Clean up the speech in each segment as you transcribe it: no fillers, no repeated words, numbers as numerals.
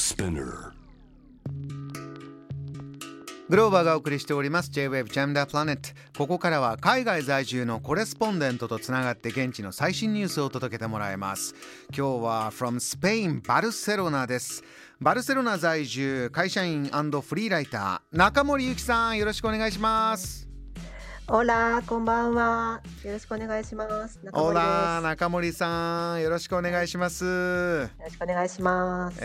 グローバーがお送りしております J-Wave Jam the Planet。 ここからは海外在住のコレスポンデントとつながって現地の最新ニュースを届けてもらいます。今日は from Spain バルセロナです。バルセロナ在住会社員&フリーライター中森ゆきさん、よろしくお願いします。オラ、こんばんは、よろしくお願いします。中森です。オラ、中森さん、よろしくお願いします。よろしくお願いします。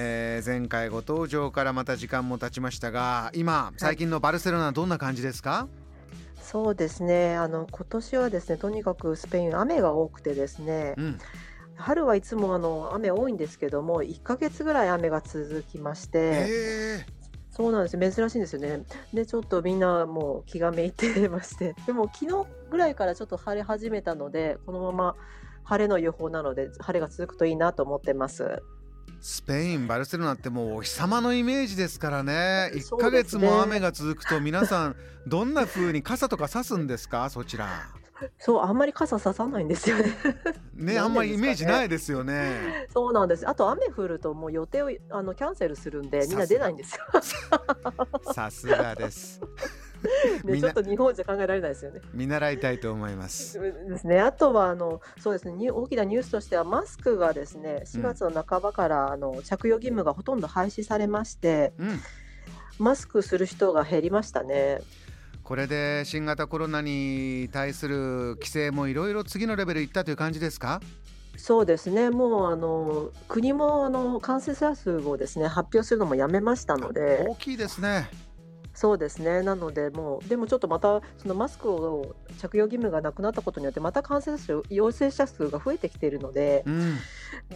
前回ご登場からまた時間も経ちましたが、今最近のバルセロナどんな感じですか？そうですね、今年はですね、とにかくスペイン雨が多くてですね、春はいつも雨多いんですけども、1ヶ月ぐらい雨が続きまして、そうなんです、珍しいんですよね。でちょっとみんなもう気がめいてまして、でも昨日ぐらいからちょっと晴れ始めたので、このまま晴れの予報なので晴れが続くといいなと思ってます。スペイン、バルセロナってもうお日様のイメージですからね。1ヶ月も雨が続くと皆さんどんな風に傘とか差すんですか？そちら。そう、あんまり傘ささないんですよね。ね、あんまりイメージないですよね。そうなんです。あと雨降るともう予定をキャンセルするんで、みんな出ないんですよ。さすがです。ね、ちょっと日本じゃ考えられないですよね。見習いたいと思います。ですね。あとはそうですね、大きなニュースとしてはマスクがですね、4月の半ばから着用義務がほとんど廃止されまして、マスクする人が減りましたね。これで新型コロナに対する規制もいろいろ次のレベルいったという感じですか？そうですね、もう国も感染者数をですね、発表するのもやめましたので。大きいですね。そうですね、なのでもう、でもちょっとまたそのマスクを着用義務がなくなったことによってまた感染者、陽性者数が増えてきているので、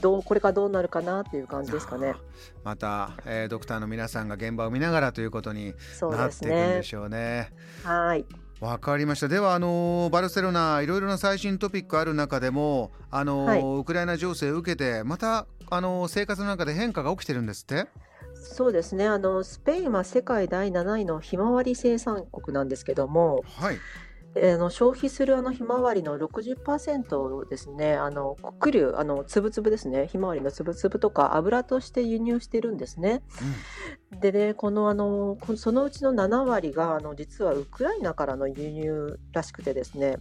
これからどうなるかなっていう感じですかね。また、ドクターの皆さんが現場を見ながらということになっていくんでしょうね。はい、わかりました。ではバルセロナいろいろな最新トピックある中でもウクライナ情勢を受けてまた生活の中で変化が起きてるんですって。そうですね、スペインは世界第7位のひまわり生産国なんですけども、消費するひまわりの 60% をですね、穀粒、粒々ですね、ひまわりの粒々とか油として輸入してるんですね。でね、そのうちの7割が実はウクライナからの輸入らしくてですね、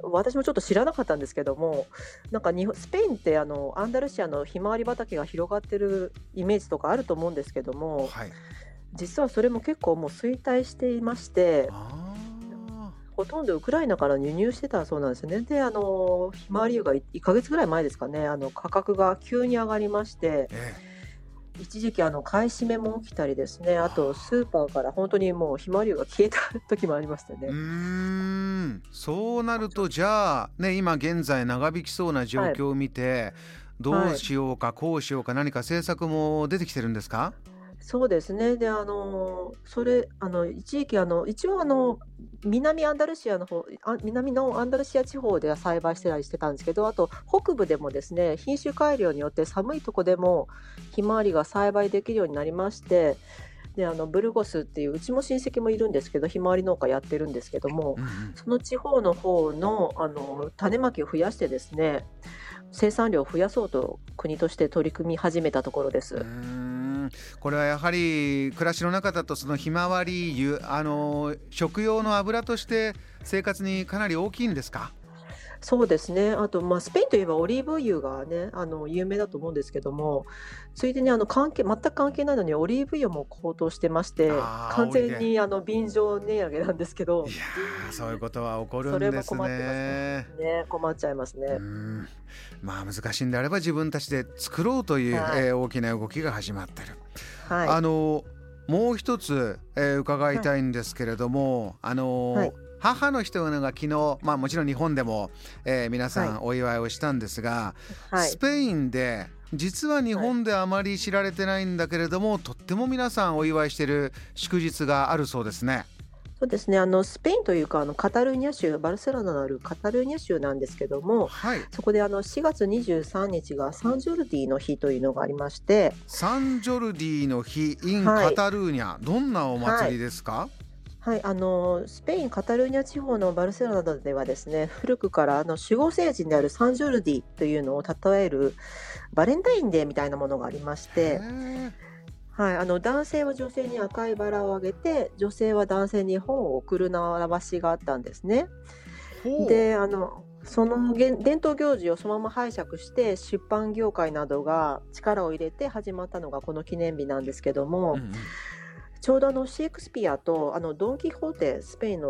私もちょっと知らなかったんですけども、なんかスペインってアンダルシアのひまわり畑が広がってるイメージとかあると思うんですけども、実はそれも結構もう衰退していまして、ほとんどウクライナから輸入してたそうなんですね。でひまわり油が1ヶ月ぐらい前ですかね、価格が急に上がりまして、一時期買い占めも起きたりですね、あとスーパーから本当にもうひまわり油が消えた時もありましたね。そうなるとじゃあ、ね、今現在長引きそうな状況を見て、どうしようか、こうしようか、何か政策も出てきてるんですか？そうですね。で一時期一応南のアンダルシア地方では栽培してたりしてたんですけど、あと北部でもですね、品種改良によって寒いとこでもひまわりが栽培できるようになりまして、でブルゴスっていう、うちも親戚もいるんですけどひまわり農家やってるんですけども、その地方の方の種まきを増やしてですね、生産量を増やそうと国として取り組み始めたところです。これはやはり暮らしの中だとそのひまわり油、食用の油として生活にかなり大きいんですか？そうですね。あと、スペインといえばオリーブ油がね、有名だと思うんですけども、ついでに全く関係ないのにオリーブ油も高騰してまして、完全に便乗値上げなんですけど、いやそういうことは起こるんですね。それも困ってますね。困っちゃいますね。難しいんであれば自分たちで作ろうという、大きな動きが始まってる。もう一つ、伺いたいんですけれども、母の日というのが昨日、もちろん日本でも、皆さんお祝いをしたんですが、スペインで実は日本であまり知られてないんだけれども、とっても皆さんお祝いしている祝日があるそうですね。そうですね、スペインというかカタルーニャ州、バルセロナのあるカタルーニャ州なんですけども、そこで4月23日がサンジョルディの日というのがありまして、サンジョルディの日 in カタルーニャ、どんなお祭りですか？スペインカタルーニャ地方のバルセロナではですね、古くから守護聖人であるサンジョルディというのを称えるバレンタインデーみたいなものがありまして、はい、男性は女性に赤いバラをあげて、女性は男性に本を贈る習しがあったんですね。で、その伝統行事をそのまま拝借して、出版業界などが力を入れて始まったのがこの記念日なんですけども、うん、ちょうどシェイクスピアとドン・キホーテ、スペイン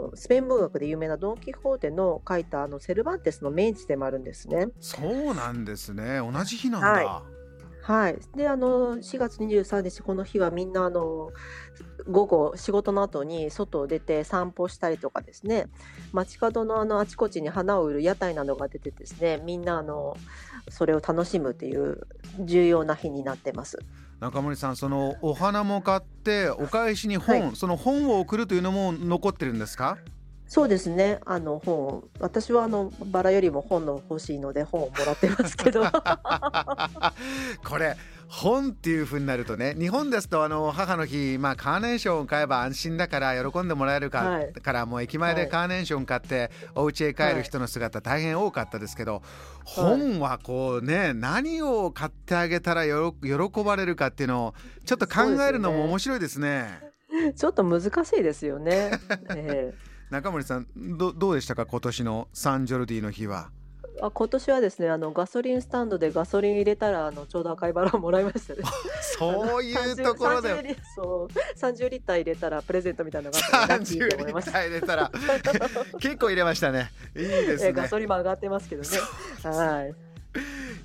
文学で有名なドン・キホーテの書いたセルバンテスの命日でもあるんですね。そうなんですね、同じ日なんだ。はいはい、で4月23日この日はみんな午後仕事の後に外を出て散歩したりとかですね、街角のあちこちに花を売る屋台などが出てですね、みんなそれを楽しむという重要な日になってます。中森さん、そのお花も買ってお返しに本、はい、その本を送るというのも残ってるんですか？そうですね、本、私はバラよりも本の欲しいので本をもらってますけどこれ本っていう風になるとね、日本ですと母の日、まあ、カーネーションを買えば安心だから喜んでもらえるか、はい、からもう駅前でカーネーション買ってお家へ帰る人の姿大変多かったですけど、はい、本はこうね、何を買ってあげたら喜ばれるかっていうのをちょっと考えるのも面白いですね。ちょっと難しいですよね中森さん、どうでしたか、今年のサンジョルディの日は？今年はですね、ガソリンスタンドでガソリン入れたらちょうど赤いバラをもらいましたねそういうところで30リッター入れたらプレゼントみたいなのがあったので、30リッター入れたら結構入れましたね。いいですね、ガソリンも上がってますけどねはい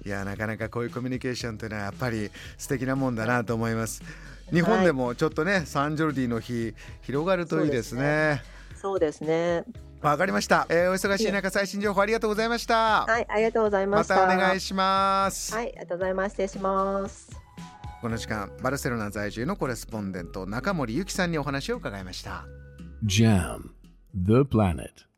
いや、なかなかこういうコミュニケーションというのはやっぱり素敵なもんだなと思います。日本でもちょっとね、はい、サンジョルディの日広がるといいですね。そうですね、わかりました、お忙しい中最新情報ありがとうございました。はい、ありがとうございました。またお願いします。はい、ありがとうございます。失礼します。この時間、バルセロナ在住のコレスポンデント中森ゆきさんにお話を伺いました。Jam the Planet